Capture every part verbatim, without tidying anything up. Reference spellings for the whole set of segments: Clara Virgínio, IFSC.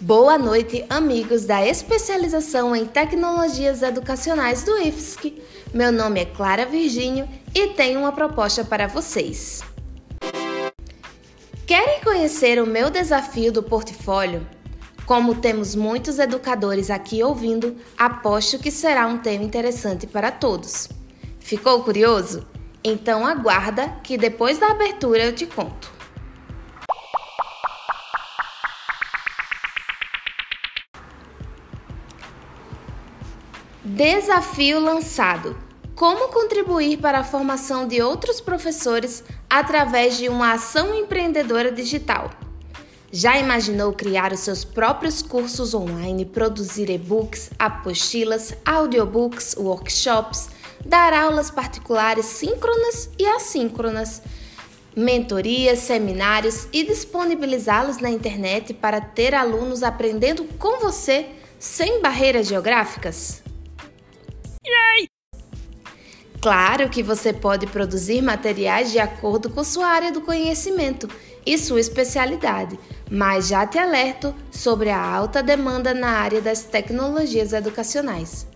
Boa noite, amigos da especialização em tecnologias educacionais do I F S C. Meu nome é Clara Virgínio e tenho uma proposta para vocês. Querem conhecer o meu desafio do portfólio? Como temos muitos educadores aqui ouvindo, aposto que será um tema interessante para todos. Ficou curioso? Então aguarda que depois da abertura eu te conto. Desafio lançado: como contribuir para a formação de outros professores através de uma ação empreendedora digital? Já imaginou criar os seus próprios cursos online, produzir e-books, apostilas, audiobooks, workshops, dar aulas particulares síncronas e assíncronas, mentorias, seminários e disponibilizá-los na internet para ter alunos aprendendo com você sem barreiras geográficas? Claro que você pode produzir materiais de acordo com sua área do conhecimento e sua especialidade, mas já te alerto sobre a alta demanda na área das tecnologias educacionais.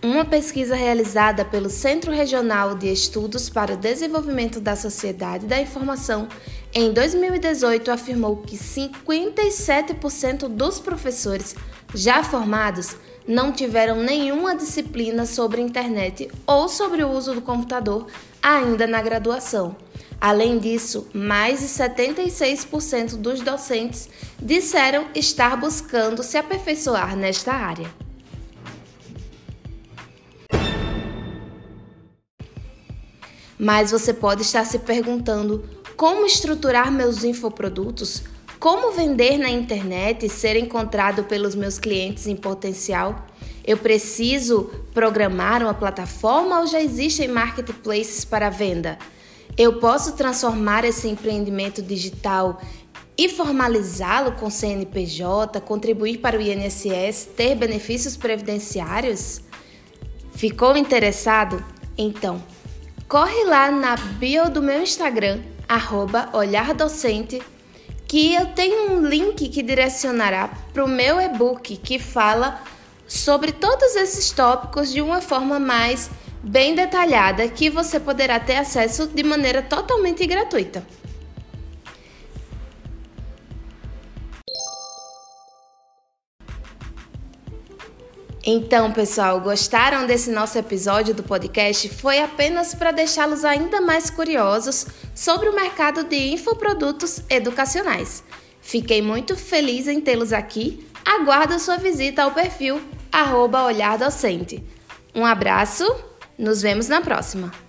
Uma pesquisa realizada pelo Centro Regional de Estudos para o Desenvolvimento da Sociedade da Informação em dois mil e dezoito afirmou que cinquenta e sete por cento dos professores já formados não tiveram nenhuma disciplina sobre internet ou sobre o uso do computador ainda na graduação. Além disso, mais de setenta e seis por cento dos docentes disseram estar buscando se aperfeiçoar nesta área. Mas você pode estar se perguntando: como estruturar meus infoprodutos? Como vender na internet e ser encontrado pelos meus clientes em potencial? Eu preciso programar uma plataforma ou já existem marketplaces para venda? Eu posso transformar esse empreendimento digital e formalizá-lo com C N P J, contribuir para o I N S S, ter benefícios previdenciários? Ficou interessado? Então, corre lá na bio do meu Instagram, arroba olhardocente, que eu tenho um link que direcionará para o meu e-book que fala sobre todos esses tópicos de uma forma mais bem detalhada, que você poderá ter acesso de maneira totalmente gratuita. Então, pessoal, gostaram desse nosso episódio do podcast? Foi apenas para deixá-los ainda mais curiosos sobre o mercado de infoprodutos educacionais. Fiquei muito feliz em tê-los aqui. Aguardo sua visita ao perfil arroba olhardocente. Um abraço, nos vemos na próxima!